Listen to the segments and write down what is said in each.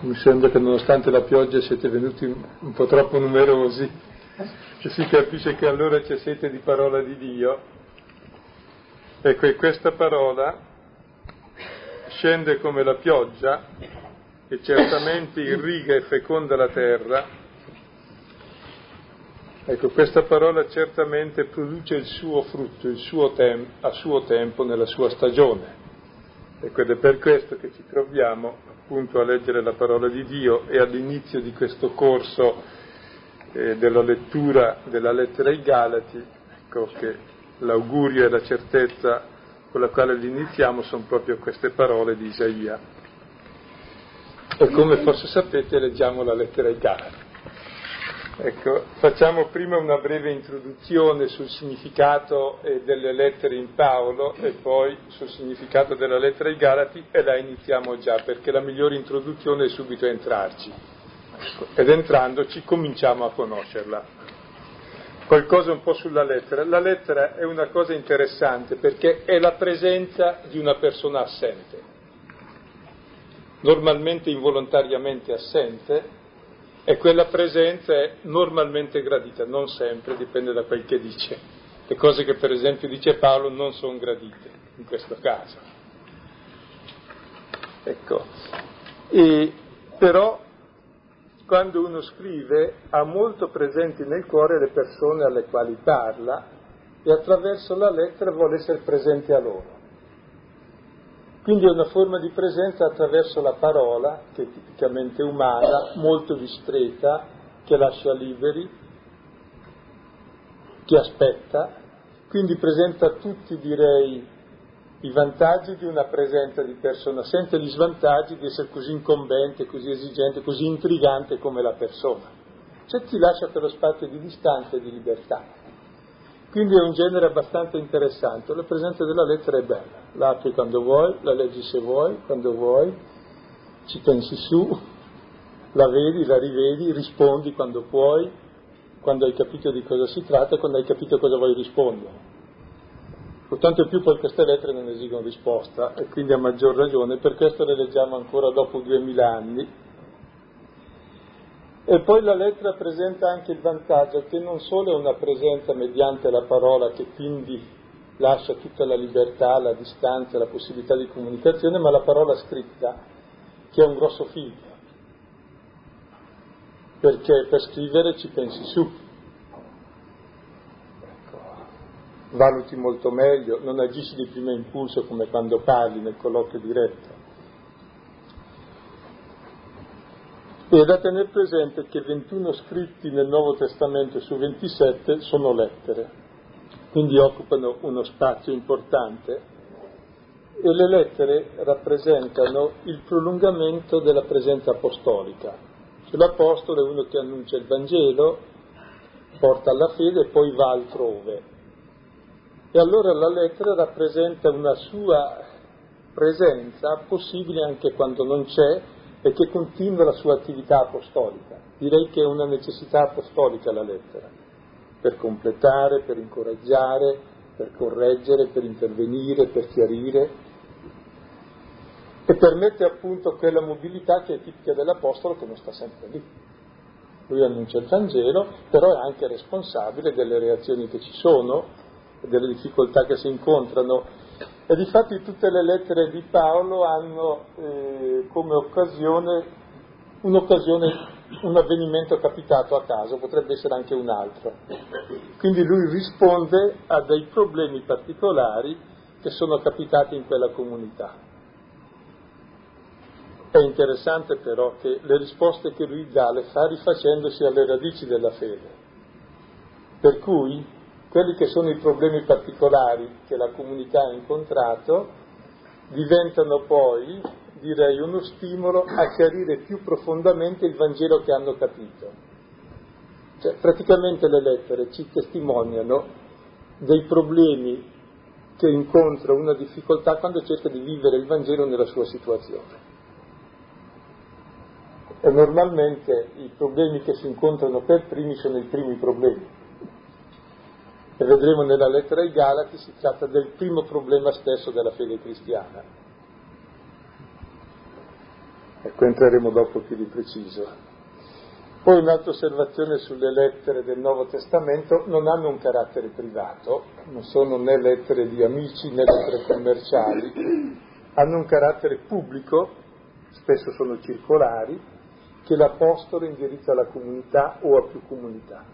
Mi sembra che nonostante la pioggia siete venuti un po' troppo numerosi, che si capisce che allora c'è sete di parola di Dio. Ecco, e questa parola scende come la pioggia e certamente irriga e feconda la terra. Ecco, questa parola certamente produce il suo frutto, a suo tempo, nella sua stagione. Ecco, ed è per questo che ci troviamo appunto a leggere la parola di Dio e all'inizio di questo corso della lettura della lettera ai Galati, ecco che l'augurio e la certezza con la quale li iniziamo sono proprio queste parole di Isaia. E come forse sapete leggiamo la lettera ai Galati. Ecco, facciamo prima una breve introduzione sul significato delle lettere in Paolo e poi sul significato della lettera ai Galati e la iniziamo già, perché la migliore introduzione è subito entrarci. Ed entrandoci cominciamo a conoscerla. Qualcosa un po' sulla lettera. La lettera è una cosa interessante perché è la presenza di una persona assente, normalmente involontariamente assente, e quella presenza è normalmente gradita, non sempre, dipende da quel che dice. Le cose che per esempio dice Paolo non sono gradite, in questo caso. Ecco, e però quando uno scrive ha molto presenti nel cuore le persone alle quali parla e attraverso la lettera vuole essere presente a loro. Quindi è una forma di presenza attraverso la parola, che è tipicamente umana, molto discreta, che lascia liberi, che aspetta, quindi presenta a tutti, direi, i vantaggi di una presenza di persona, senza gli svantaggi di essere così incombente, così esigente, così intrigante come la persona. Cioè ti lascia quello spazio di distanza e di libertà. Quindi è un genere abbastanza interessante, la presenza della lettera è bella, la apri quando vuoi, la leggi se vuoi, quando vuoi, ci pensi su, la vedi, la rivedi, rispondi quando puoi, quando hai capito di cosa si tratta e quando hai capito cosa vuoi rispondere. Tanto più poi queste lettere non esigono risposta e quindi a maggior ragione, per questo le leggiamo ancora dopo 2000 anni. E poi la lettera presenta anche il vantaggio che non solo è una presenza mediante la parola che quindi lascia tutta la libertà, la distanza, la possibilità di comunicazione, ma la parola scritta che è un grosso figlio, perché per scrivere ci pensi su, valuti molto meglio, non agisci di primo impulso come quando parli nel colloquio diretto. E da tenere presente che 21 scritti nel Nuovo Testamento su 27 sono lettere, quindi occupano uno spazio importante e le lettere rappresentano il prolungamento della presenza apostolica. L'apostolo è uno che annuncia il Vangelo, porta alla fede e poi va altrove. E allora la lettera rappresenta una sua presenza possibile anche quando non c'è, e che continua la sua attività apostolica. Direi che è una necessità apostolica la lettera, per completare, per incoraggiare, per correggere, per intervenire, per chiarire, e permette appunto quella mobilità che è tipica dell'apostolo, che non sta sempre lì. Lui annuncia il Vangelo, però è anche responsabile delle reazioni che ci sono, delle difficoltà che si incontrano. E difatti tutte le lettere di Paolo hanno come occasione un avvenimento capitato a caso, potrebbe essere anche un altro. Quindi lui risponde a dei problemi particolari che sono capitati in quella comunità. È interessante però che le risposte che lui dà le fa rifacendosi alle radici della fede, per cui quelli che sono i problemi particolari che la comunità ha incontrato diventano poi, direi, uno stimolo a chiarire più profondamente il Vangelo che hanno capito. Cioè, praticamente le lettere ci testimoniano dei problemi che incontra una difficoltà quando cerca di vivere il Vangelo nella sua situazione. E normalmente i problemi che si incontrano per primi sono i primi problemi. E vedremo nella lettera ai Galati si tratta del primo problema stesso della fede cristiana. e qui entreremo dopo più di preciso. Poi un'altra osservazione sulle lettere del Nuovo Testamento: non hanno un carattere privato, non sono né lettere di amici né lettere commerciali, hanno un carattere pubblico, spesso sono circolari, che l'Apostolo indirizza alla comunità o a più comunità.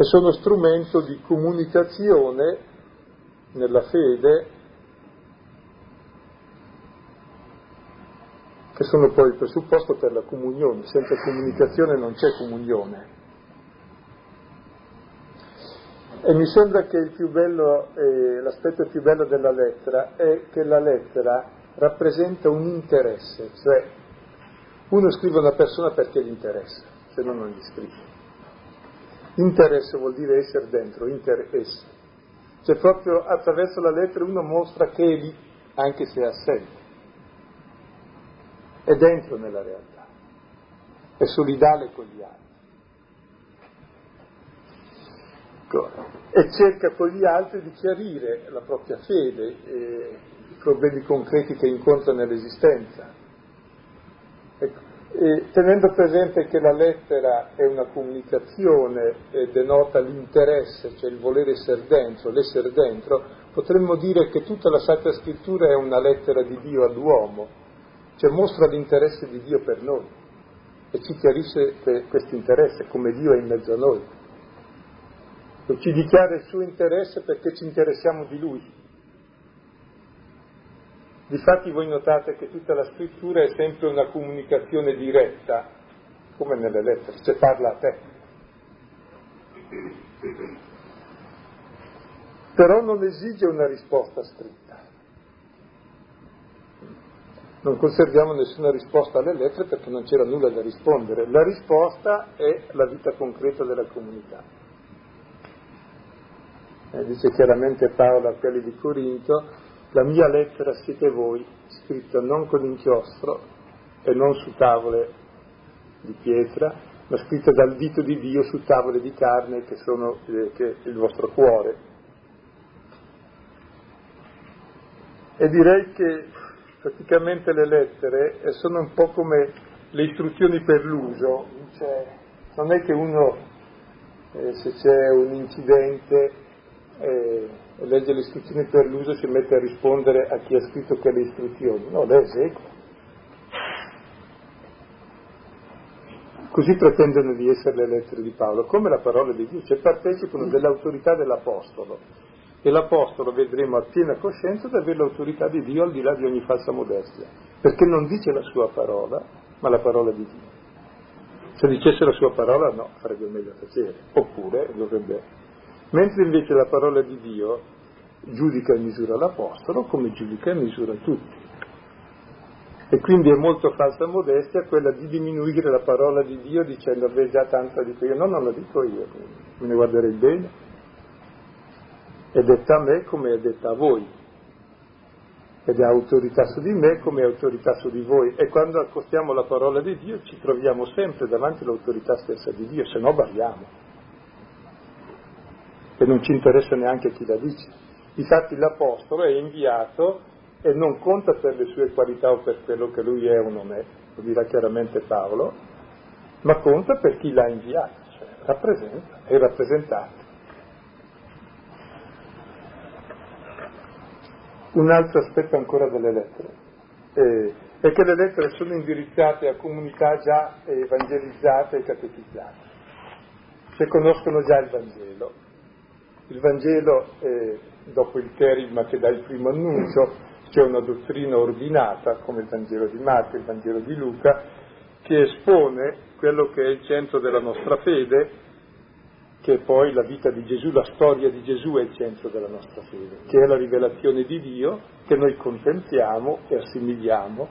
E sono strumento di comunicazione nella fede, che sono poi il presupposto per la comunione. Senza comunicazione non c'è comunione. E mi sembra che il più bello, l'aspetto più bello della lettera è che la lettera rappresenta un interesse, cioè uno scrive a una persona perché gli interessa, se no non gli scrive. Interesse vuol dire essere dentro, interesse. Cioè proprio attraverso la lettera uno mostra che è lì, anche se è assente. È dentro nella realtà, è solidale con gli altri. E cerca con gli altri di chiarire la propria fede, i problemi concreti che incontra nell'esistenza. E tenendo presente che la lettera è una comunicazione e denota l'interesse, cioè il volere essere dentro, l'essere dentro, potremmo dire che tutta la Sacra Scrittura è una lettera di Dio all'uomo, cioè mostra l'interesse di Dio per noi e ci chiarisce questo interesse, come Dio è in mezzo a noi, e ci dichiara il suo interesse perché ci interessiamo di Lui. Difatti voi notate che tutta la scrittura è sempre una comunicazione diretta, come nelle lettere, cioè parla a te. Però non esige una risposta scritta. Non conserviamo nessuna risposta alle lettere perché non c'era nulla da rispondere. La risposta è la vita concreta della comunità. Dice chiaramente Paolo a quelli di Corinto: la mia lettera siete voi, scritta non con inchiostro e non su tavole di pietra, ma scritta dal dito di Dio su tavole di carne che è il vostro cuore. E direi che praticamente le lettere sono un po' come le istruzioni per l'uso, cioè, non è che uno se c'è un incidente legge le istruzioni per l'uso e si mette a rispondere a chi ha scritto quelle istruzioni, no, le esegue. Così pretendono di essere le lettere di Paolo, come la parola di Dio, cioè partecipano dell'autorità dell'Apostolo, e l'Apostolo, vedremo, a piena coscienza di avere l'autorità di Dio al di là di ogni falsa modestia, perché non dice la sua parola, ma la parola di Dio. Se dicesse la sua parola, no, farebbe meglio a tacere, oppure dovrebbe. Mentre invece la parola di Dio giudica e misura l'Apostolo come giudica e misura tutti. E quindi è molto falsa modestia quella di diminuire la parola di Dio dicendo: beh, già tanto dico io. No, non la dico io, me ne guarderei bene. È detta a me come è detta a voi, ed è autorità su di me come è autorità su di voi. E quando accostiamo la parola di Dio ci troviamo sempre davanti all'autorità stessa di Dio, se no balliamo. E non ci interessa neanche chi la dice. Difatti l'Apostolo è inviato e non conta per le sue qualità o per quello che lui è o non è, lo dirà chiaramente Paolo, ma conta per chi l'ha inviato, cioè rappresenta, è rappresentato. Un altro aspetto ancora delle lettere è che le lettere sono indirizzate a comunità già evangelizzate e catechizzate, cioè conoscono già il Vangelo. Il Vangelo, dopo il Kerigma che dà il primo annuncio, c'è una dottrina ordinata, come il Vangelo di Marco, il Vangelo di Luca, che espone quello che è il centro della nostra fede, che è poi la vita di Gesù, la storia di Gesù è il centro della nostra fede, che è la rivelazione di Dio che noi contempliamo e assimiliamo,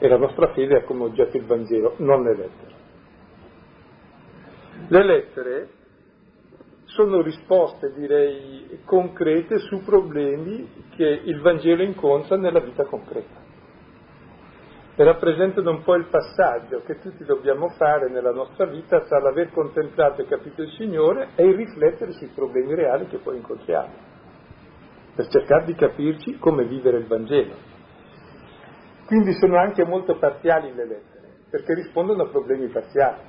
e la nostra fede ha come oggetto il Vangelo, non le lettere. Le lettere sono risposte, direi, concrete su problemi che il Vangelo incontra nella vita concreta, e rappresentano un po' il passaggio che tutti dobbiamo fare nella nostra vita tra l'aver contemplato e capito il Signore e il riflettere sui problemi reali che poi incontriamo, per cercare di capirci come vivere il Vangelo. Quindi sono anche molto parziali le lettere, perché rispondono a problemi parziali.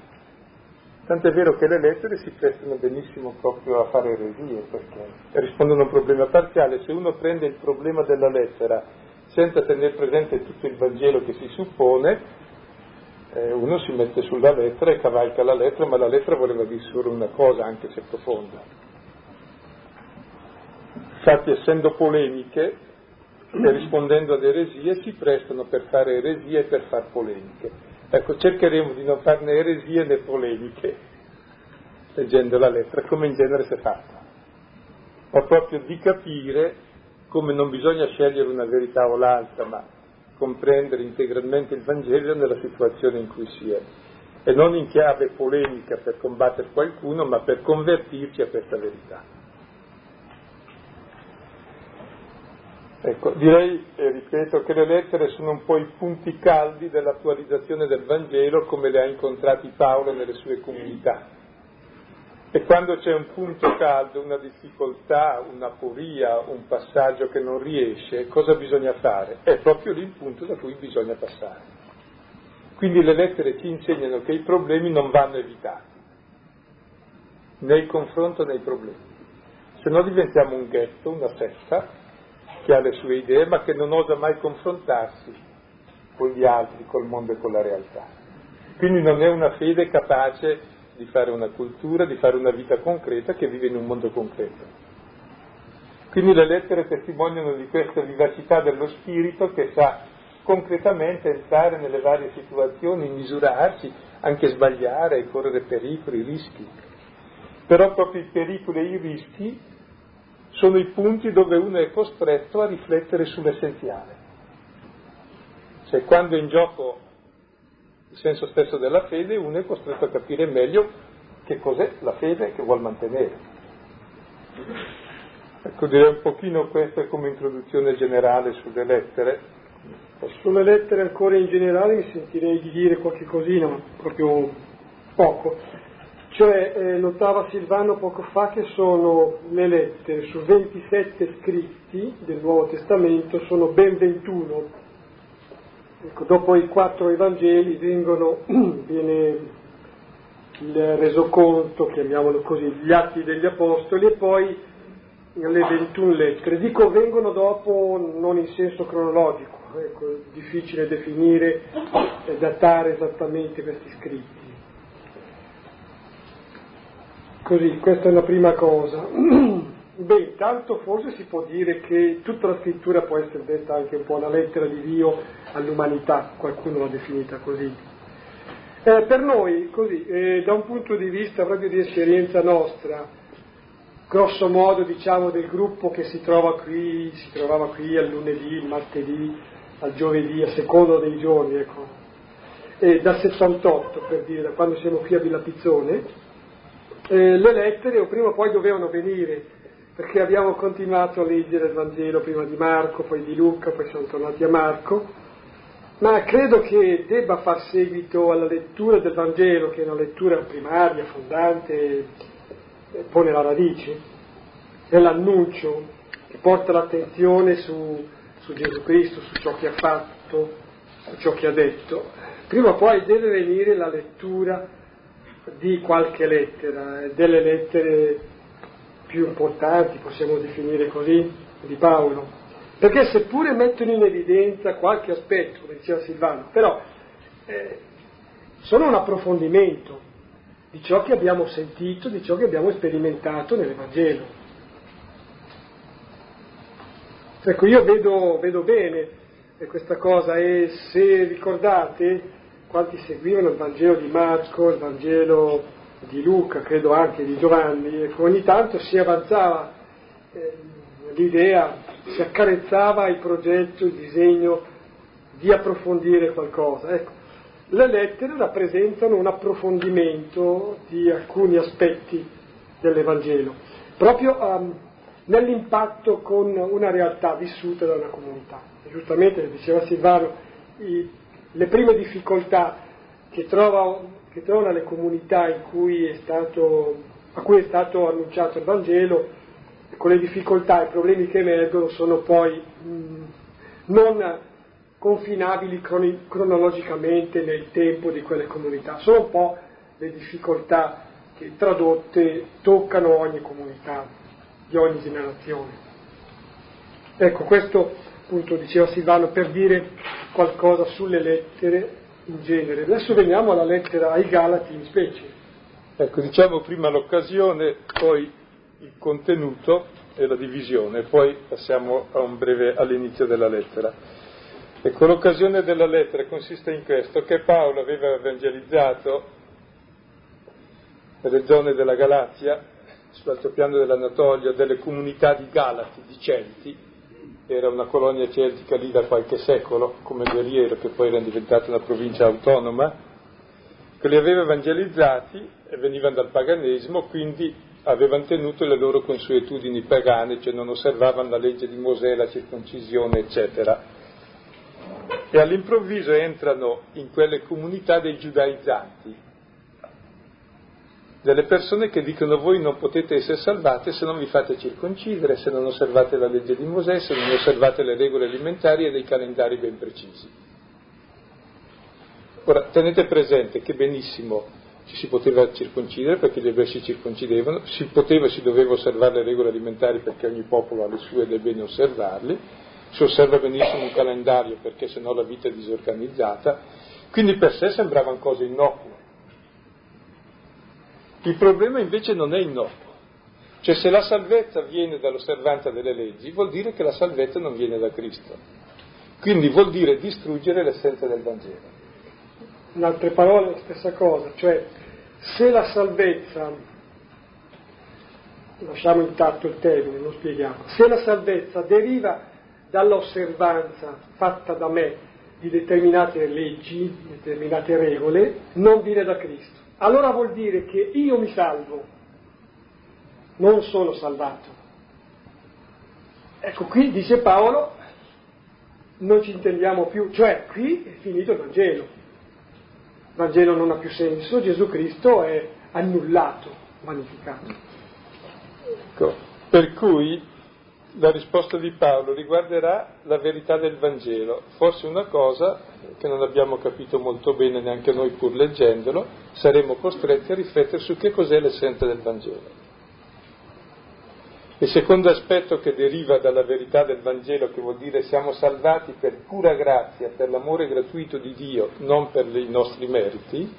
Tant'è vero che le lettere si prestano benissimo proprio a fare eresie, perché rispondono a un problema parziale. Se uno prende il problema della lettera senza tenere presente tutto il Vangelo che si suppone, uno si mette sulla lettera e cavalca la lettera, ma la lettera voleva dire solo una cosa, anche se profonda. Infatti, essendo polemiche e rispondendo ad eresie, si prestano per fare eresie e per far polemiche. Ecco, cercheremo di non farne eresie né polemiche, leggendo la lettera, come in genere si è fatta, ma proprio di capire come non bisogna scegliere una verità o l'altra, ma comprendere integralmente il Vangelo nella situazione in cui si è, e non in chiave polemica per combattere qualcuno, ma per convertirci a questa verità. Ecco, direi, e ripeto, che le lettere sono un po' i punti caldi dell'attualizzazione del Vangelo come le ha incontrati Paolo nelle sue comunità. E quando c'è un punto caldo, una difficoltà, un'aporia, un passaggio che non riesce, cosa bisogna fare? È proprio lì il punto da cui bisogna passare. Quindi le lettere ci insegnano che i problemi non vanno evitati, né il confronto né i problemi. Se no diventiamo un ghetto, una setta, che ha le sue idee ma che non osa mai confrontarsi con gli altri, col mondo e con la realtà. Quindi non è una fede capace di fare una cultura, di fare una vita concreta che vive in un mondo concreto. Quindi le lettere testimoniano di questa vivacità dello spirito che sa concretamente entrare nelle varie situazioni, misurarsi, anche sbagliare, correre pericoli, rischi. Però proprio i pericoli e i rischi sono i punti dove uno è costretto a riflettere sull'essenziale. Cioè, quando è in gioco il senso stesso della fede, uno è costretto a capire meglio che cos'è la fede che vuol mantenere. Ecco, direi un pochino questa come introduzione generale sulle lettere. Sulle lettere ancora in generale sentirei di dire qualche cosina, proprio poco. Cioè, notava Silvano poco fa che sono le lettere, su 27 scritti del Nuovo Testamento sono ben 21. Ecco, dopo i 4 Evangeli viene il resoconto, chiamiamolo così, gli Atti degli Apostoli, e poi le 21 lettere. Dico vengono dopo non in senso cronologico, ecco, è difficile definire e datare esattamente questi scritti. Così, questa è la prima cosa. Beh, intanto forse si può dire che tutta la scrittura può essere detta anche un po' la lettera di Dio all'umanità, qualcuno l'ha definita così. Per noi, così, da un punto di vista proprio di esperienza nostra, grosso modo diciamo del gruppo che si trovava qui al lunedì, al martedì, al giovedì, a secondo dei giorni, ecco, dal 78 per dire, da quando siamo qui a Villa Pizzone. Le lettere o prima o poi dovevano venire, perché abbiamo continuato a leggere il Vangelo prima di Marco, poi di Luca, poi siamo tornati a Marco, ma credo che debba far seguito alla lettura del Vangelo, che è una lettura primaria, fondante, pone la radice, è l'annuncio che porta l'attenzione su Gesù Cristo, su ciò che ha fatto, su ciò che ha detto. Prima o poi deve venire la lettura di qualche lettera, delle lettere più importanti, possiamo definire così, di Paolo, perché seppure mettono in evidenza qualche aspetto, come diceva Silvano, però sono un approfondimento di ciò che abbiamo sentito, di ciò che abbiamo sperimentato nell'Evangelo. Ecco, io vedo bene questa cosa, e se ricordate quanti seguivano il Vangelo di Marco, il Vangelo di Luca, credo anche di Giovanni, e ogni tanto si avanzava l'idea, si accarezzava il progetto, il disegno di approfondire qualcosa. Ecco, le lettere rappresentano un approfondimento di alcuni aspetti dell'Evangelo, proprio nell'impatto con una realtà vissuta da una comunità. E giustamente, diceva Silvano, le prime difficoltà che trovano le comunità a cui è stato annunciato il Vangelo, con le difficoltà e i problemi che emergono sono poi non confinabili cronologicamente nel tempo di quelle comunità. Sono un po' le difficoltà che tradotte toccano ogni comunità, di ogni generazione. Ecco, questo appunto diceva Silvano per dire qualcosa sulle lettere in genere. Adesso veniamo alla lettera ai Galati in specie. Ecco, diciamo prima l'occasione, poi il contenuto e la divisione, poi passiamo a un breve all'inizio della lettera. Ecco, l'occasione della lettera consiste in questo, che Paolo aveva evangelizzato nelle zone della Galazia, sull'altopiano dell'Anatolia, delle comunità di Galati, di Celti, era una colonia celtica lì da qualche secolo, come Beliero, che poi era diventata una provincia autonoma, che li aveva evangelizzati e venivano dal paganesimo, quindi avevano tenuto le loro consuetudini pagane, cioè non osservavano la legge di Mosè, la circoncisione, eccetera. E all'improvviso entrano in quelle comunità dei giudaizzanti, delle persone che dicono: voi non potete essere salvate se non vi fate circoncidere, se non osservate la legge di Mosè, se non osservate le regole alimentari e dei calendari ben precisi. Ora tenete presente che benissimo ci si poteva circoncidere perché gli ebrei si circoncidevano, si poteva e si doveva osservare le regole alimentari perché ogni popolo ha le sue ed è bene osservarli, si osserva benissimo un calendario perché sennò la vita è disorganizzata, quindi per sé sembravano cose innocue. Il problema invece non è innocuo, cioè se la salvezza viene dall'osservanza delle leggi vuol dire che la salvezza non viene da Cristo, quindi vuol dire distruggere l'essenza del Vangelo. In altre parole la stessa cosa, cioè se la salvezza, lasciamo intatto il termine, lo spieghiamo, se la salvezza deriva dall'osservanza fatta da me di determinate leggi, determinate regole, non viene da Cristo. Allora vuol dire che io mi salvo, non sono salvato. Ecco, qui dice Paolo, non ci intendiamo più, cioè qui è finito il Vangelo non ha più senso, Gesù Cristo è annullato, vanificato. Ecco, per cui la risposta di Paolo riguarderà la verità del Vangelo, forse una cosa che non abbiamo capito molto bene neanche noi pur leggendolo, saremo costretti a riflettere su che cos'è l'essenza del Vangelo. Il secondo aspetto che deriva dalla verità del Vangelo, che vuol dire siamo salvati per pura grazia, per l'amore gratuito di Dio, non per i nostri meriti, il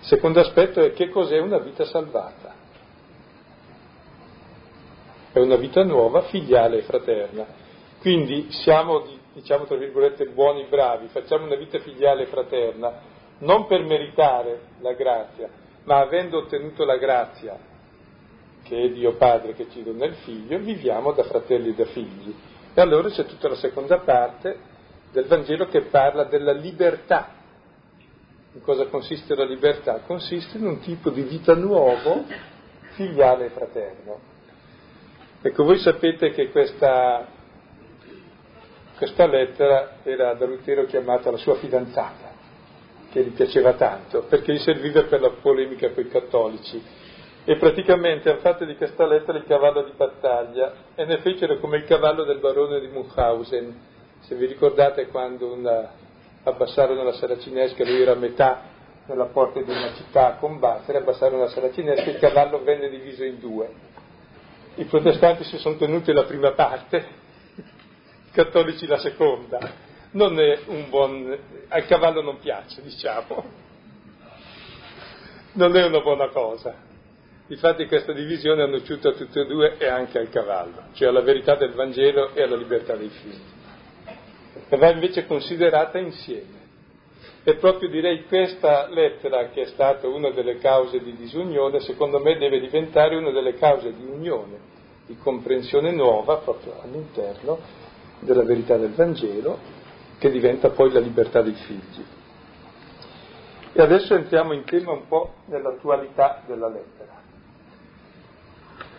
secondo aspetto è che cos'è una vita salvata. È una vita nuova, filiale e fraterna. Quindi siamo, diciamo tra virgolette, buoni, bravi, facciamo una vita filiale e fraterna, non per meritare la grazia, ma avendo ottenuto la grazia, che è Dio Padre che ci dona il Figlio, viviamo da fratelli e da figli. E allora c'è tutta la seconda parte del Vangelo che parla della libertà. In cosa consiste la libertà? Consiste in un tipo di vita nuovo, filiale e fraterno. Ecco, voi sapete che questa lettera era da Lutero chiamata la sua fidanzata, che gli piaceva tanto, perché gli serviva per la polemica con i cattolici, e praticamente hanno fatto di questa lettera il cavallo di battaglia, e ne fecero come il cavallo del barone di Munchausen. Se vi ricordate quando abbassarono la saracinesca, lui era a metà nella porta di una città a combattere, abbassarono la saracinesca e il cavallo venne diviso in due. I protestanti si sono tenuti la prima parte, i cattolici la seconda. Non è un buon... al cavallo non piace, diciamo. Non è una buona cosa. Infatti questa divisione è nociuta a tutte e due e anche al cavallo, cioè alla verità del Vangelo e alla libertà dei figli. Va invece considerata insieme. E proprio direi questa lettera, che è stata una delle cause di disunione, secondo me deve diventare una delle cause di unione, di comprensione nuova proprio all'interno della verità del Vangelo, che diventa poi la libertà dei figli. E adesso entriamo in tema un po' nell'attualità della lettera.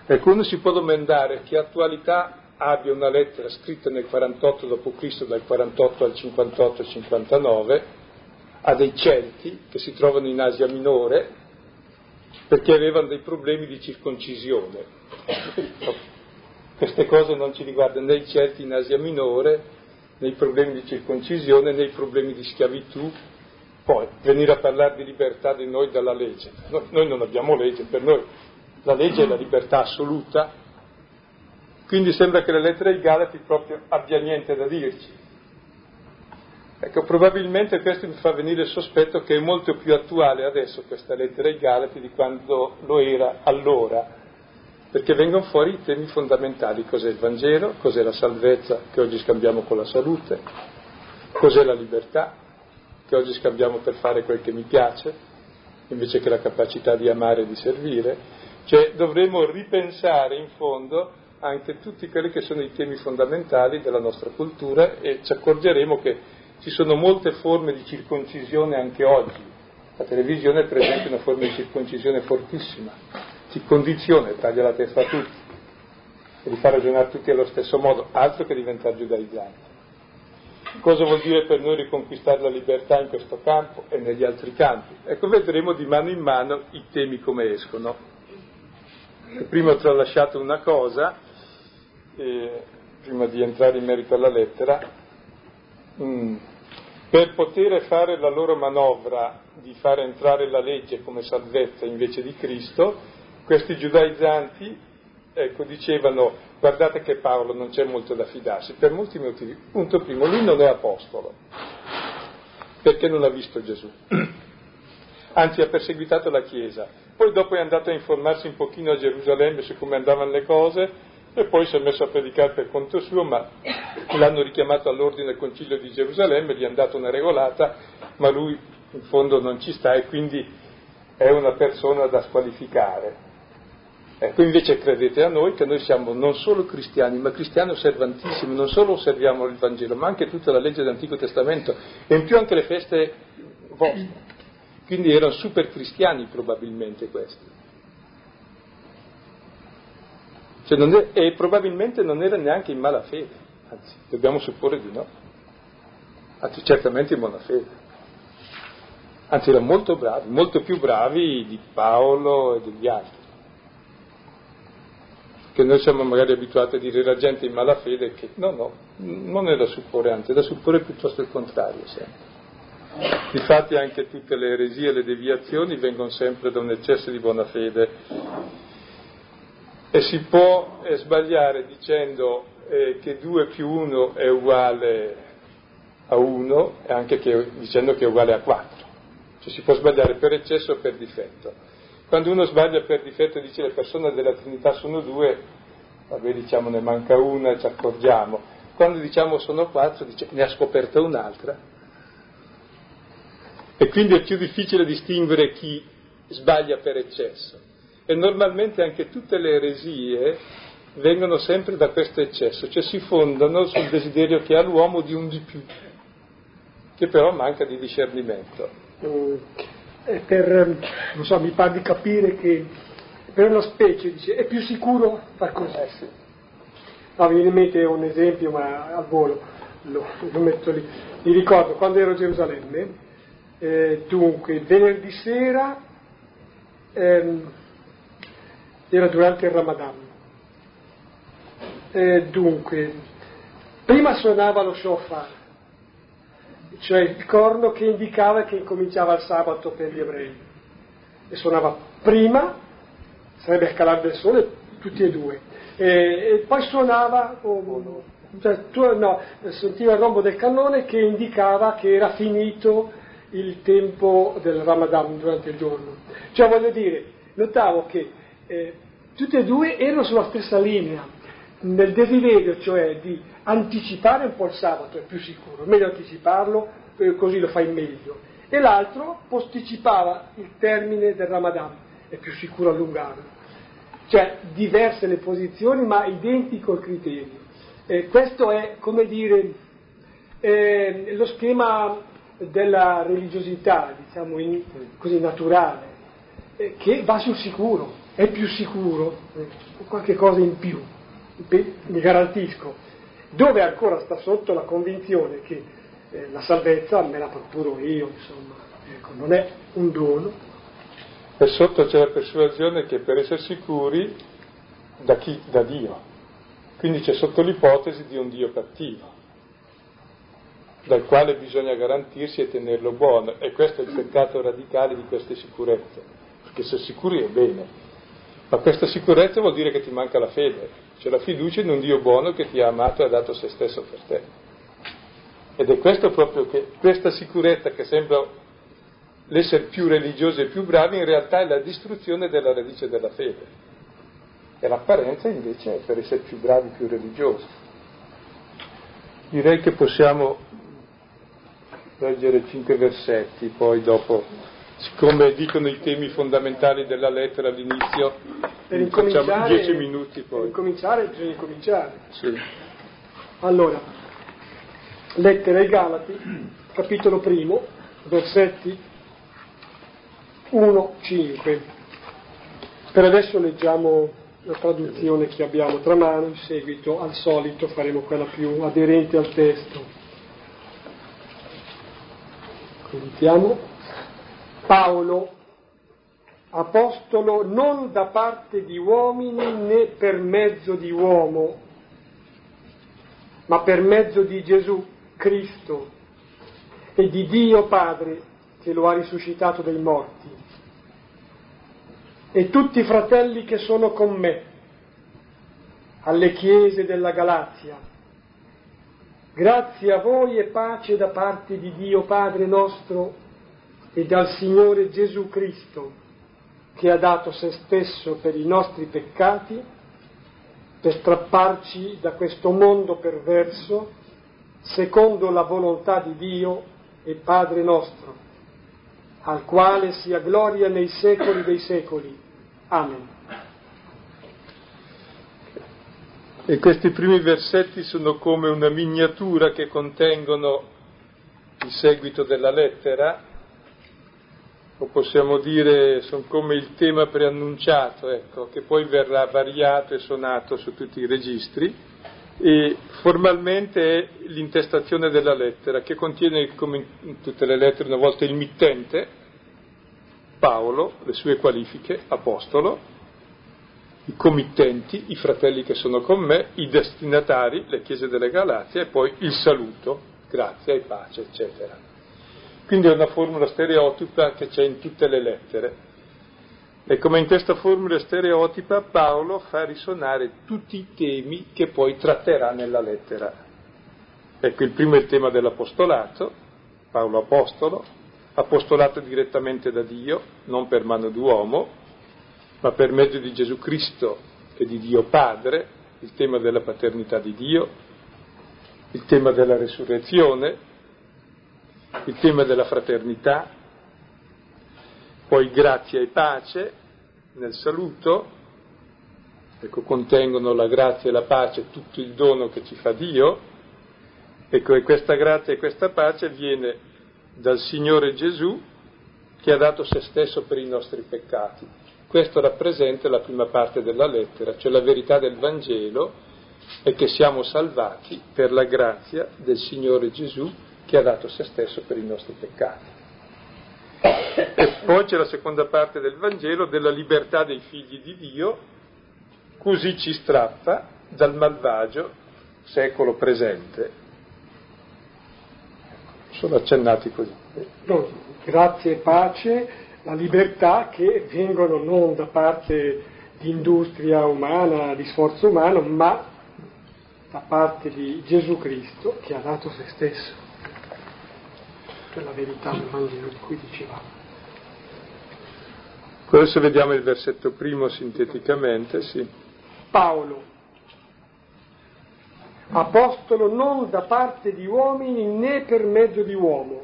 Ecco, uno si può domandare che attualità abbia una lettera scritta nel 48 d.C., dal 48 al 58-59, a dei Celti che si trovano in Asia Minore perché avevano dei problemi di circoncisione. Queste cose non ci riguardano né i Celti in Asia Minore nei problemi di circoncisione, nei problemi di schiavitù, poi venire a parlare di libertà di noi dalla legge. Noi non abbiamo legge, per noi la legge è la libertà assoluta, quindi sembra che la lettera ai Galati proprio abbia niente da dirci. Ecco, probabilmente questo mi fa venire il sospetto che è molto più attuale adesso questa lettera ai Galati di quando lo era allora, perché vengono fuori i temi fondamentali: cos'è il Vangelo, cos'è la salvezza che oggi scambiamo con la salute, cos'è la libertà che oggi scambiamo per fare quel che mi piace, invece che la capacità di amare e di servire. Cioè dovremo ripensare in fondo anche tutti quelli che sono i temi fondamentali della nostra cultura e ci accorgeremo che ci sono molte forme di circoncisione anche oggi. La televisione è per esempio una forma di circoncisione fortissima, ti condiziona, taglia la testa a tutti e li fa ragionare tutti allo stesso modo, altro che diventare giudaizzanti. Cosa vuol dire per noi riconquistare la libertà in questo campo e negli altri campi? Ecco, vedremo di mano in mano i temi come escono. Prima ho tralasciato una cosa, prima di entrare in merito alla lettera. Per poter fare la loro manovra di far entrare la legge come salvezza invece di Cristo, questi giudaizzanti, ecco, dicevano: guardate che Paolo non c'è molto da fidarsi per molti motivi. Punto primo, lui non è apostolo perché non ha visto Gesù, anzi ha perseguitato la Chiesa, poi dopo è andato a informarsi un pochino a Gerusalemme su come andavano le cose e poi si è messo a predicare per conto suo, ma l'hanno richiamato all'ordine del concilio di Gerusalemme, gli hanno dato una regolata, ma lui in fondo non ci sta e quindi è una persona da squalificare. Ecco, invece credete a noi, che noi siamo non solo cristiani, ma cristiani osservantissimi, non solo osserviamo il Vangelo, ma anche tutta la legge dell'Antico Testamento e in più anche le feste vostre. Quindi erano super cristiani probabilmente questi. Cioè e probabilmente non era neanche in mala fede, anzi dobbiamo supporre di no, anzi certamente in buona fede, anzi erano molto bravi, molto più bravi di Paolo e degli altri, che noi siamo magari abituati a dire la gente in mala fede, che no, non è da supporre, anzi è da supporre piuttosto il contrario sempre. Difatti anche tutte le eresie e le deviazioni vengono sempre da un eccesso di buona fede. E si può sbagliare dicendo che 2 più 1 è uguale a 1 e anche dicendo che è uguale a 4. Cioè si può sbagliare per eccesso o per difetto. Quando uno sbaglia per difetto e dice le persone della Trinità sono 2, vabbè, diciamo ne manca una e ci accorgiamo. Quando diciamo sono 4, dice ne ha scoperta un'altra. E quindi è più difficile distinguere chi sbaglia per eccesso. E normalmente anche tutte le eresie vengono sempre da questo eccesso, cioè si fondano sul desiderio che ha l'uomo di un di più, che però manca di discernimento. Mi pare di capire che per una specie dice, è più sicuro far così. Sì. No, mi viene in mente un esempio, ma a volo lo metto lì. Mi ricordo quando ero a Gerusalemme, venerdì sera. Era durante il Ramadan, prima suonava lo shofar, cioè il corno che indicava che incominciava il sabato per gli ebrei, e suonava prima, sarebbe il calare del sole, tutti e due, e poi suonava sentiva il rombo del cannone che indicava che era finito il tempo del Ramadan durante il giorno. Cioè voglio dire, notavo che tutte e due erano sulla stessa linea nel desiderio, cioè di anticipare un po' il sabato, è più sicuro, meglio anticiparlo, così lo fai meglio, e l'altro posticipava il termine del Ramadan, è più sicuro allungarlo. Cioè diverse le posizioni ma identico il criterio, questo è come dire lo schema della religiosità, diciamo così naturale, che va sul sicuro. È più sicuro, qualche cosa in più, mi garantisco, dove ancora sta sotto la convinzione che la salvezza me la procuro io, insomma, ecco, non è un dono. E sotto c'è la persuasione che per essere sicuri da chi? Da Dio. Quindi c'è sotto l'ipotesi di un Dio cattivo. dal quale bisogna garantirsi e tenerlo buono, e questo è il peccato radicale di queste sicurezze, perché se sicuri è bene, ma questa sicurezza vuol dire che ti manca la fede, cioè la fiducia in un Dio buono che ti ha amato e ha dato se stesso per te. Ed è questo proprio, che questa sicurezza che sembra l'essere più religiosi e più bravi in realtà è la distruzione della radice della fede, e l'apparenza invece è per essere più bravi, più religiosi. Direi che possiamo leggere 5 versetti, poi dopo, siccome dicono i temi fondamentali della lettera all'inizio, facciamo 10 minuti poi. Per incominciare bisogna cominciare. Sì. Allora, lettera ai Galati, capitolo primo, versetti 1-5. Per adesso leggiamo la traduzione che abbiamo tra mano, in seguito al solito faremo quella più aderente al testo. Sentiamo. Paolo, apostolo non da parte di uomini né per mezzo di uomo, ma per mezzo di Gesù Cristo e di Dio Padre che lo ha risuscitato dai morti, e tutti i fratelli che sono con me, alle chiese della Galazia. Grazie a voi e pace da parte di Dio Padre nostro e dal Signore Gesù Cristo, che ha dato se stesso per i nostri peccati, per strapparci da questo mondo perverso, secondo la volontà di Dio e Padre nostro, al quale sia gloria nei secoli dei secoli. Amen. E questi primi versetti sono come una miniatura che contengono il seguito della lettera, o possiamo dire sono come il tema preannunciato, ecco, che poi verrà variato e suonato su tutti i registri, e formalmente è l'intestazione della lettera, che contiene, come in tutte le lettere, una volta il mittente, Paolo, le sue qualifiche, apostolo, i committenti, i fratelli che sono con me, i destinatari, le chiese delle Galazie, e poi il saluto, grazia e pace, eccetera. Quindi è una formula stereotipa che c'è in tutte le lettere. E come in questa formula stereotipa Paolo fa risuonare tutti i temi che poi tratterà nella lettera. Ecco, il primo è il tema dell'apostolato, Paolo apostolo, apostolato direttamente da Dio, non per mano d'uomo, ma per mezzo di Gesù Cristo e di Dio Padre, il tema della paternità di Dio, il tema della resurrezione, il tema della fraternità, poi grazia e pace nel saluto, ecco, contengono la grazia e la pace, tutto il dono che ci fa Dio, ecco, e questa grazia e questa pace viene dal Signore Gesù che ha dato se stesso per i nostri peccati. Questo rappresenta la prima parte della lettera, cioè la verità del Vangelo è che siamo salvati per la grazia del Signore Gesù che ha dato se stesso per i nostri peccati. E poi c'è la seconda parte del Vangelo della libertà dei figli di Dio, così ci strappa dal malvagio secolo presente. Sono accennati così. Grazie e pace. La libertà che vengono non da parte di industria umana, di sforzo umano, ma da parte di Gesù Cristo che ha dato se stesso per la verità del Vangelo di cui dicevamo. Adesso vediamo il versetto primo sinteticamente, sì. Paolo, apostolo non da parte di uomini né per mezzo di uomo,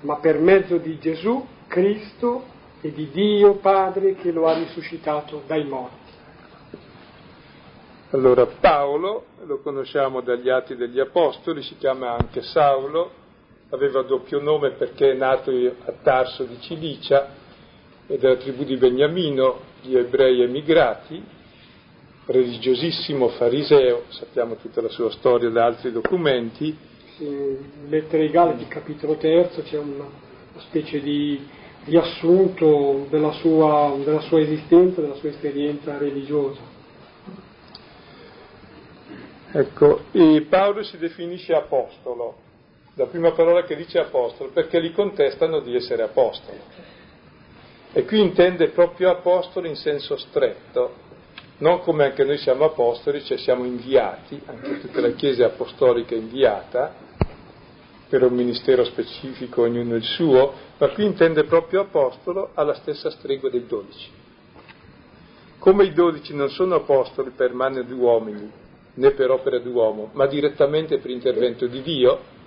ma per mezzo di Gesù Cristo e di Dio Padre che lo ha risuscitato dai morti. Allora Paolo, lo conosciamo dagli Atti degli Apostoli, si chiama anche Saulo, aveva doppio nome perché è nato a Tarso di Cilicia, è della tribù di Beniamino, gli ebrei emigrati, religiosissimo fariseo, sappiamo tutta la sua storia da altri documenti. In Lettere ai Galati, capitolo 3, c'è una specie di riassunto della sua esistenza, della sua esperienza religiosa. Ecco, e Paolo si definisce apostolo, la prima parola che dice apostolo, perché li contestano di essere apostoli. E qui intende proprio apostoli in senso stretto, non come anche noi siamo apostoli, cioè siamo inviati, anche tutta la Chiesa apostolica è inviata, per un ministero specifico, ognuno il suo, ma qui intende proprio apostolo alla stessa stregua dei 12. Come i 12 non sono apostoli per mano di uomini, né per opera d'uomo, ma direttamente per intervento di Dio,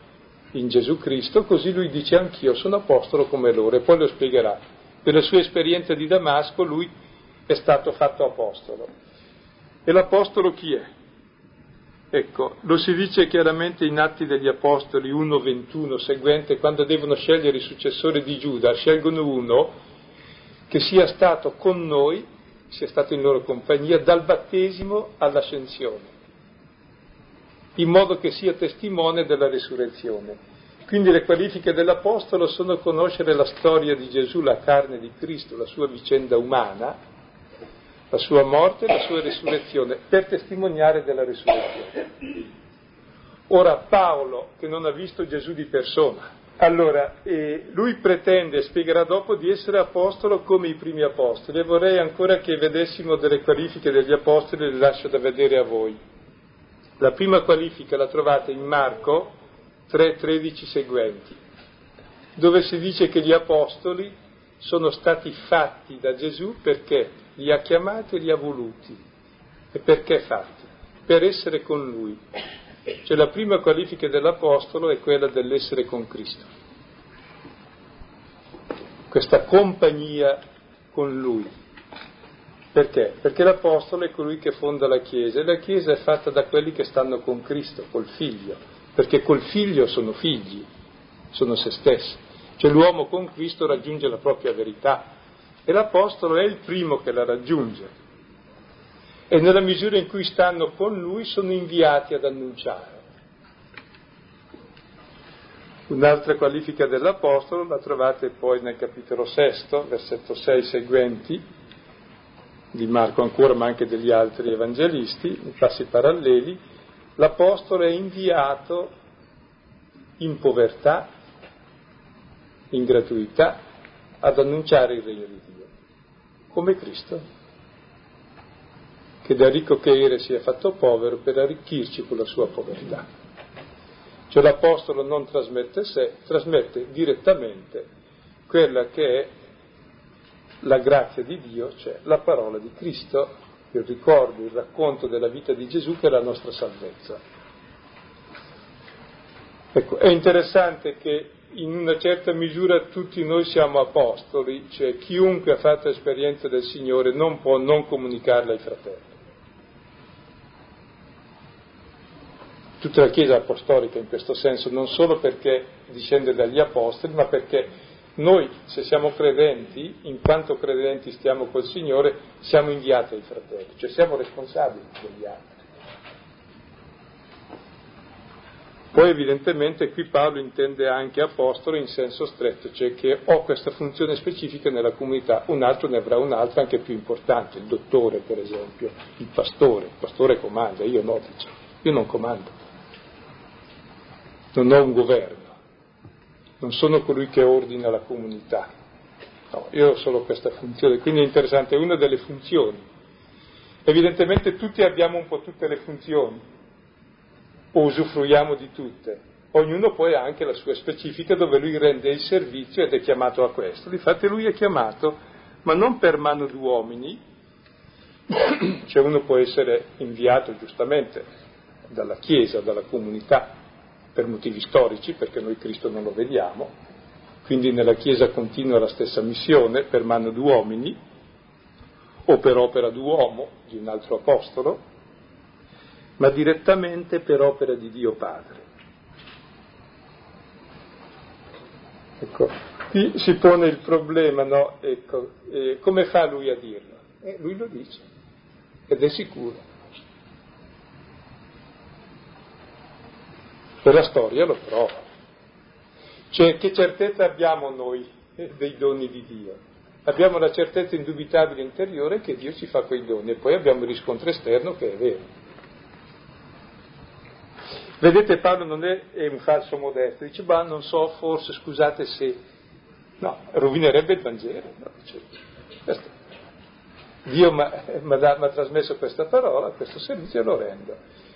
in Gesù Cristo, così lui dice anch'io sono apostolo come loro, e poi lo spiegherà. Per la sua esperienza di Damasco lui è stato fatto apostolo. E l'apostolo chi è? Ecco, lo si dice chiaramente in Atti degli Apostoli 1,21 seguente, quando devono scegliere il successore di Giuda, scelgono uno che sia stato con noi, sia stato in loro compagnia, dal battesimo all'ascensione, in modo che sia testimone della resurrezione. Quindi le qualifiche dell'Apostolo sono conoscere la storia di Gesù, la carne di Cristo, la sua vicenda umana, la sua morte e la sua resurrezione, per testimoniare della resurrezione. Ora Paolo, che non ha visto Gesù di persona, allora lui pretende, spiegherà dopo, di essere apostolo come i primi apostoli, e vorrei ancora che vedessimo delle qualifiche degli apostoli, le lascio da vedere a voi. La prima qualifica la trovate in Marco 3,13 seguenti, dove si dice che gli apostoli sono stati fatti da Gesù perché li ha chiamati e li ha voluti. E perché fatti? Per essere con Lui. Cioè la prima qualifica dell'Apostolo è quella dell'essere con Cristo. Questa compagnia con Lui. Perché? Perché l'Apostolo è colui che fonda la Chiesa, e la Chiesa è fatta da quelli che stanno con Cristo, col Figlio, perché col Figlio sono figli, sono se stessi. Cioè l'uomo con Cristo raggiunge la propria verità, e l'Apostolo è il primo che la raggiunge, e nella misura in cui stanno con lui sono inviati ad annunciare. Un'altra qualifica dell'Apostolo la trovate poi nel capitolo 6, versetto 6 seguenti, di Marco ancora, ma anche degli altri evangelisti, in passi paralleli. L'Apostolo è inviato in povertà, in gratuità, ad annunciare il regno di Dio, come Cristo, che da ricco che era si è fatto povero per arricchirci con la sua povertà. Cioè l'Apostolo non trasmette sé, trasmette direttamente quella che è la grazia di Dio, cioè la parola di Cristo, il ricordo, il racconto della vita di Gesù, che è la nostra salvezza. Ecco, è interessante che in una certa misura tutti noi siamo apostoli, cioè chiunque ha fatto esperienza del Signore non può non comunicarla ai fratelli. Tutta la Chiesa è apostolica in questo senso, non solo perché discende dagli apostoli, ma perché noi, se siamo credenti, in quanto credenti stiamo col Signore, siamo inviati ai fratelli, cioè siamo responsabili degli altri. Poi evidentemente qui Paolo intende anche apostolo in senso stretto, cioè che ho questa funzione specifica nella comunità, un altro ne avrà un'altra anche più importante, il dottore per esempio, il pastore comanda, io no, dice, io non comando, non ho un governo, non sono colui che ordina la comunità, no, io ho solo questa funzione, quindi è interessante, è una delle funzioni. Evidentemente tutti abbiamo un po' tutte le funzioni, o usufruiamo di tutte, ognuno poi ha anche la sua specifica dove lui rende il servizio ed è chiamato a questo. Difatti lui è chiamato, ma non per mano di uomini, cioè uno può essere inviato giustamente dalla Chiesa, dalla comunità, per motivi storici, perché noi Cristo non lo vediamo, quindi nella Chiesa continua la stessa missione per mano di uomini o per opera d'uomo di un altro apostolo, ma direttamente per opera di Dio Padre. Ecco, qui si pone il problema, no? Ecco, come fa lui a dirlo? Lui lo dice, ed è sicuro. Per la storia lo prova. Cioè, che certezza abbiamo noi dei doni di Dio? Abbiamo la certezza indubitabile interiore che Dio ci fa quei doni, e poi abbiamo il riscontro esterno che è vero. Vedete, Paolo non è un falso modesto, dice, ma non so, forse, scusate se... No, rovinerebbe il Vangelo. No, dice, questo. Dio mi ha trasmesso questa parola, questo servizio lo rendo.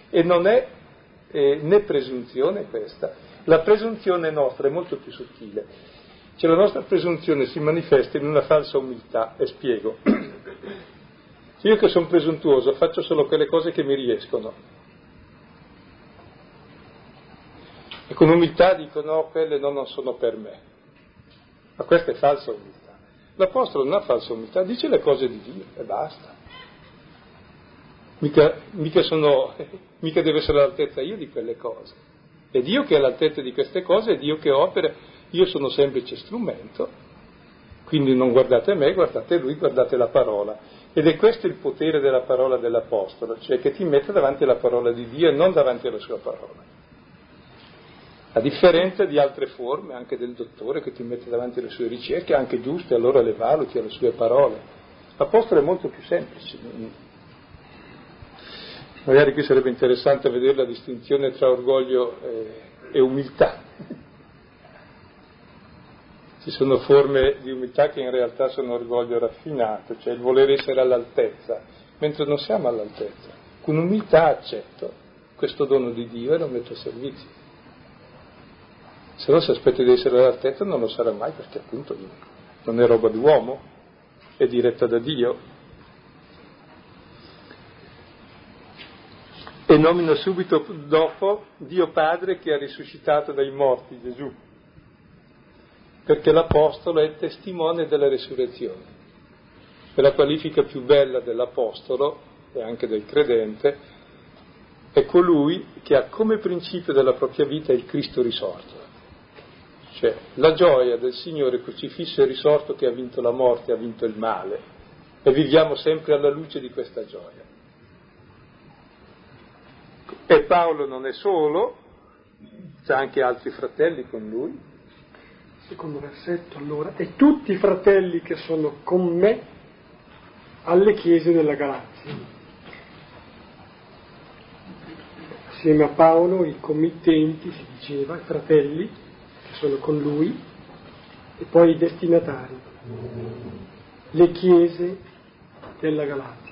E non è né presunzione questa. La presunzione nostra è molto più sottile. Cioè, la nostra presunzione si manifesta in una falsa umiltà, e spiego. Io che sono presuntuoso faccio solo quelle cose che mi riescono. E con umiltà dico, no, quelle no, non sono per me. Ma questa è falsa umiltà. L'Apostolo non ha falsa umiltà, dice le cose di Dio e basta. Mica deve essere all'altezza io di quelle cose. È Dio che è all'altezza di queste cose, è Dio che opera. Io sono semplice strumento, quindi non guardate me, guardate Lui, guardate la parola. Ed è questo il potere della parola dell'Apostolo, cioè che ti mette davanti alla parola di Dio e non davanti alla sua parola. A differenza di altre forme, anche del dottore che ti mette davanti le sue ricerche, anche giuste, allora le valuti, alle sue parole. L'Apostolo è molto più semplice. Magari qui sarebbe interessante vedere la distinzione tra orgoglio e umiltà. Ci sono forme di umiltà che in realtà sono orgoglio raffinato, cioè il voler essere all'altezza, mentre non siamo all'altezza. Con umiltà accetto questo dono di Dio e lo metto a servizio. Se no, si aspetta di essere all'altezza non lo sarà mai, perché appunto non è roba di uomo, è diretta da Dio. E nomina subito dopo Dio Padre che ha risuscitato dai morti Gesù, perché l'Apostolo è il testimone della resurrezione. E la qualifica più bella dell'Apostolo e anche del credente è colui che ha come principio della propria vita il Cristo risorto. Cioè, la gioia del Signore crocifisso e risorto che ha vinto la morte, ha vinto il male, e viviamo sempre alla luce di questa gioia. E Paolo non è solo, c'ha anche altri fratelli con lui. Secondo versetto, allora, e tutti i fratelli che sono con me alle chiese della Galazia. Assieme a Paolo, i committenti, si diceva, i fratelli, sono con lui, e poi i destinatari, le chiese della Galazia.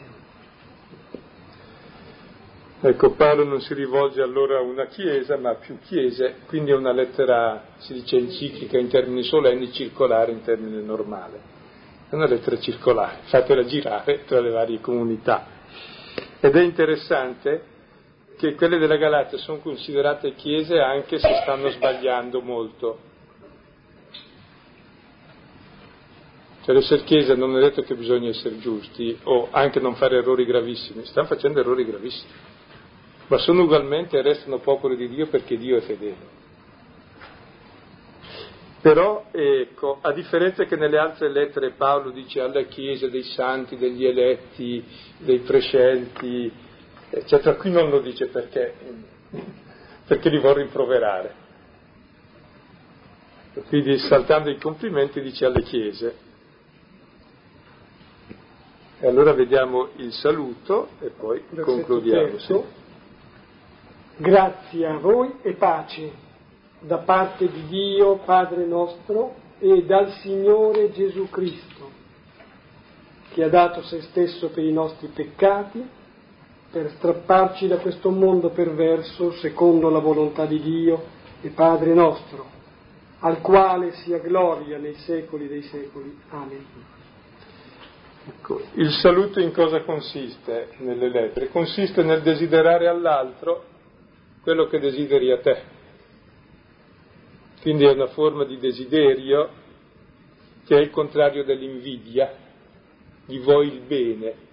Ecco, Paolo non si rivolge allora a una chiesa, ma a più chiese, quindi è una lettera, si dice enciclica in termini solenni, circolare in termini normali. È una lettera circolare, fatela girare tra le varie comunità. Ed è interessante che quelle della Galazia sono considerate chiese anche se stanno sbagliando molto. Cioè, l'essere chiesa non è detto che bisogna essere giusti o anche non fare errori gravissimi, stanno facendo errori gravissimi, ma sono ugualmente e restano popolo di Dio perché Dio è fedele. Però, ecco, a differenza che nelle altre lettere Paolo dice alla chiesa dei santi, degli eletti, dei prescelti, eccetera, qui non lo dice perché li vorrei rimproverare. Quindi, saltando i complimenti, dice alle chiese. E allora vediamo il saluto e poi concludiamo. Sì. Grazie a voi e pace da parte di Dio Padre nostro e dal Signore Gesù Cristo, che ha dato se stesso per i nostri peccati, per strapparci da questo mondo perverso secondo la volontà di Dio e Padre nostro, al quale sia gloria nei secoli dei secoli. Amen. Ecco, il saluto in cosa consiste nelle lettere? Consiste nel desiderare all'altro quello che desideri a te. Quindi è una forma di desiderio che è il contrario dell'invidia, gli vuoi il bene.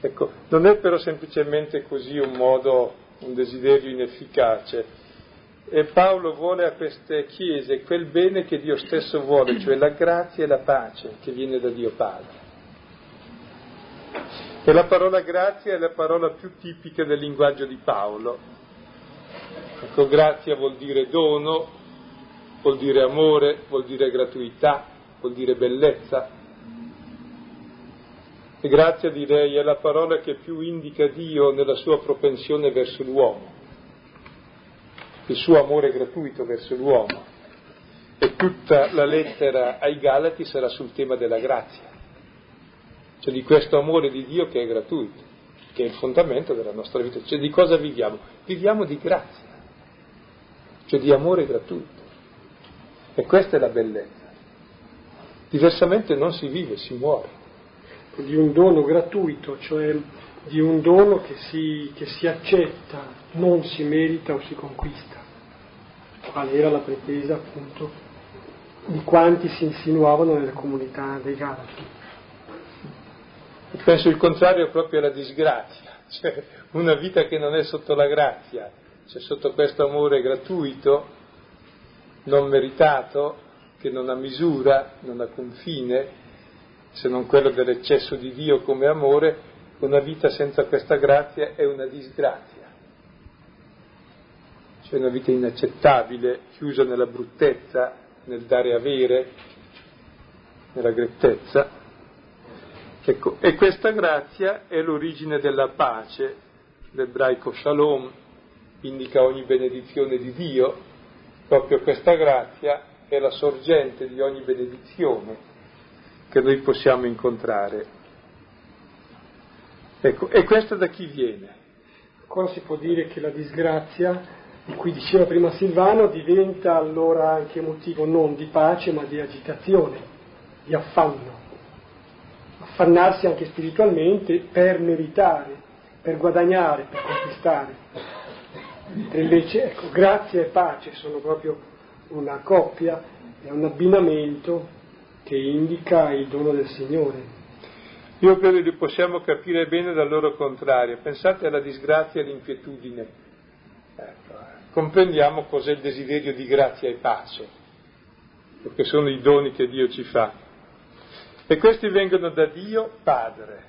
Ecco, non è però semplicemente così un modo, un desiderio inefficace. E Paolo vuole a queste chiese quel bene che Dio stesso vuole, cioè la grazia e la pace che viene da Dio Padre. E la parola grazia è la parola più tipica del linguaggio di Paolo. Ecco, grazia vuol dire dono, vuol dire amore, vuol dire gratuità, vuol dire bellezza. E grazia, direi, è la parola che più indica Dio nella sua propensione verso l'uomo. il suo amore gratuito verso l'uomo, e tutta la lettera ai Galati sarà sul tema della grazia, cioè di questo amore di Dio che è gratuito, che è il fondamento della nostra vita. Cioè di cosa viviamo? Viviamo di grazia, cioè di amore gratuito, e questa è la bellezza. Diversamente non si vive, si muore. Di un dono gratuito, cioè di un dono che si accetta, non si merita o si conquista, qual era la pretesa appunto di quanti si insinuavano nella comunità dei Galati. Penso il contrario proprio alla disgrazia, cioè una vita che non è sotto la grazia, cioè sotto questo amore gratuito, non meritato, che non ha misura, non ha confine, se non quello dell'eccesso di Dio come amore. Una vita senza questa grazia è una disgrazia, cioè una vita inaccettabile, chiusa nella bruttezza, nel dare avere, nella grettezza. Ecco, e questa grazia è l'origine della pace. L'ebraico shalom indica ogni benedizione di Dio. Proprio questa grazia è la sorgente di ogni benedizione che noi possiamo incontrare. Ecco, e questo da chi viene? Ancora si può dire che la disgrazia, di cui diceva prima Silvano, diventa allora anche motivo non di pace ma di agitazione, di affanno. Affannarsi anche spiritualmente per meritare, per guadagnare, per conquistare. E invece, ecco, grazia e pace sono proprio una coppia, è un abbinamento che indica il dono del Signore. Io credo li possiamo capire bene dal loro contrario. Pensate alla disgrazia e all'inquietudine. Comprendiamo cos'è il desiderio di grazia e pace, perché sono i doni che Dio ci fa. E questi vengono da Dio Padre.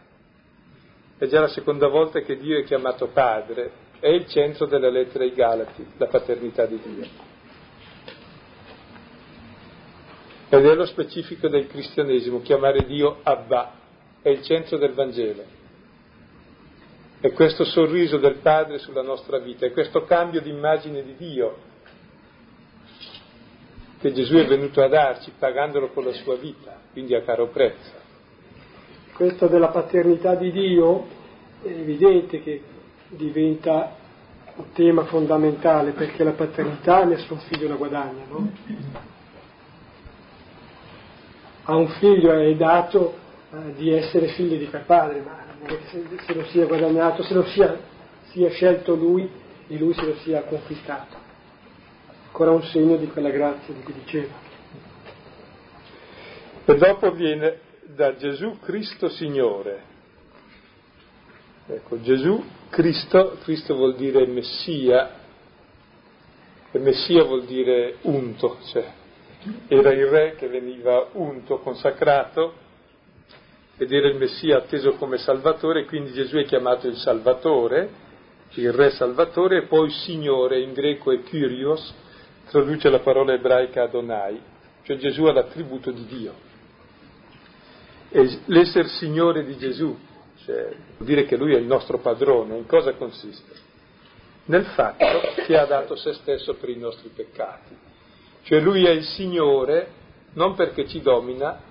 È già la seconda volta che Dio è chiamato Padre. È il centro della lettera ai Galati, la paternità di Dio. Ed è lo specifico del cristianesimo, chiamare Dio Abba. È il centro del Vangelo, è questo sorriso del Padre sulla nostra vita, è questo cambio di immagine di Dio che Gesù è venuto a darci pagandolo con la sua vita, quindi a caro prezzo. Questo della paternità di Dio è evidente che diventa un tema fondamentale, perché la paternità nessun figlio la guadagna, no? A un figlio è dato di essere figlio di quel padre, ma se lo sia guadagnato, se lo sia scelto lui e lui se lo sia conquistato. Ancora un segno di quella grazia di cui diceva. E dopo viene da Gesù Cristo Signore. Ecco, Gesù Cristo vuol dire Messia, e Messia vuol dire unto, cioè era il re che veniva unto, consacrato, ed era il Messia atteso come Salvatore, quindi Gesù è chiamato il Salvatore, il Re Salvatore, e poi Signore, in greco è Kyrios, traduce la parola ebraica Adonai, cioè Gesù ha l'attributo di Dio. E l'essere Signore di Gesù, cioè vuol dire che Lui è il nostro padrone. In cosa consiste? Nel fatto che ha dato se stesso per i nostri peccati. Cioè Lui è il Signore, non perché ci domina,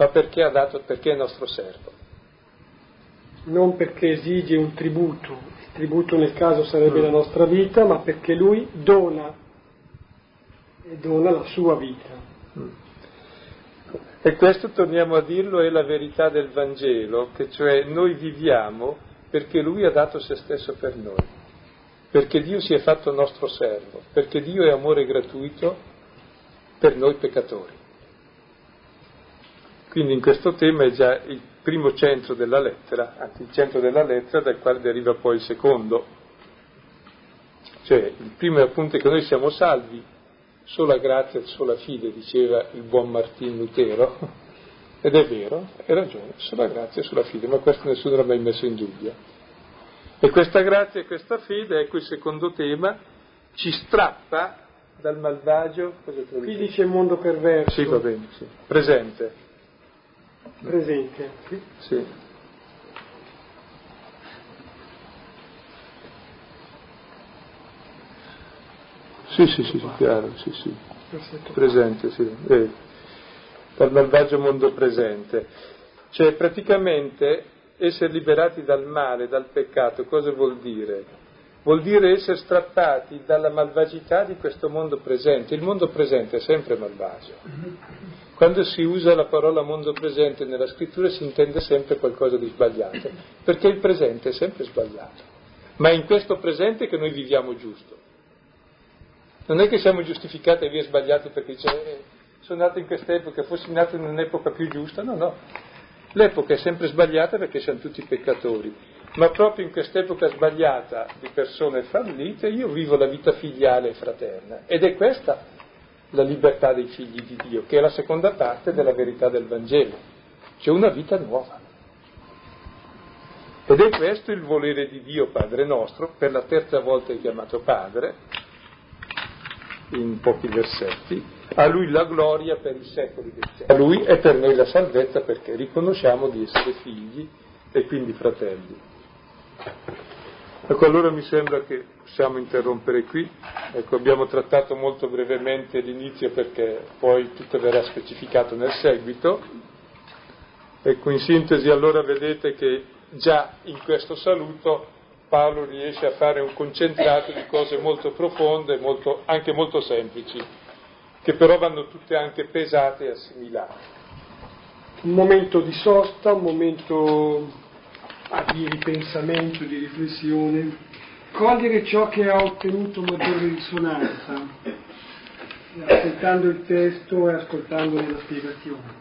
ma perché ha dato, perché è nostro servo. Non perché esige un tributo, il tributo nel caso sarebbe la nostra vita, ma perché lui dona, e dona la sua vita. E questo, torniamo a dirlo, è la verità del Vangelo, che cioè noi viviamo perché lui ha dato se stesso per noi, perché Dio si è fatto nostro servo, perché Dio è amore gratuito per noi peccatori. Quindi in questo tema è già il primo centro della lettera, anzi il centro della lettera dal quale deriva poi il secondo. Cioè il primo appunto è che noi siamo salvi, sola grazia, sola fide, diceva il buon Martin Lutero, ed è vero, hai ragione, sola grazia, sola fide, ma questo nessuno l'ha mai messo in dubbio. E questa grazia e questa fede, ecco il secondo tema, ci strappa dal malvagio. Qui dice il mondo perverso. Sì, va bene, sì. Presente. Sì. Sì, chiaro, sì. Perfetto. Presente, sì. Dal malvagio mondo presente. Cioè, praticamente, essere liberati dal male, dal peccato, cosa vuol dire? Vuol dire essere strappati dalla malvagità di questo mondo presente. Il mondo presente è sempre malvagio. Quando si usa la parola mondo presente nella scrittura si intende sempre qualcosa di sbagliato, perché il presente è sempre sbagliato. Ma è in questo presente che noi viviamo giusto. Non è che siamo giustificati e via sbagliati perché sono nato in quest'epoca, fossi nato in un'epoca più giusta. No. L'epoca è sempre sbagliata perché siamo tutti peccatori. Ma proprio in quest'epoca sbagliata di persone fallite io vivo la vita filiale e fraterna, ed è questa la libertà dei figli di Dio, che è la seconda parte della verità del Vangelo, cioè una vita nuova, ed è questo il volere di Dio Padre nostro. Per la terza volta è chiamato Padre in pochi versetti. A Lui la gloria per i secoli dei secoli, a Lui è per noi la salvezza, perché riconosciamo di essere figli e quindi fratelli. Ecco, allora mi sembra che possiamo interrompere qui. Ecco, abbiamo trattato molto brevemente l'inizio perché poi tutto verrà specificato nel seguito. Ecco, in sintesi allora vedete che già in questo saluto Paolo riesce a fare un concentrato di cose molto profonde, anche molto semplici, che però vanno tutte anche pesate e assimilate. Un momento di sosta, un momento di ripensamento, di riflessione, cogliere ciò che ha ottenuto maggiore risonanza, ascoltando il testo e ascoltando la spiegazione.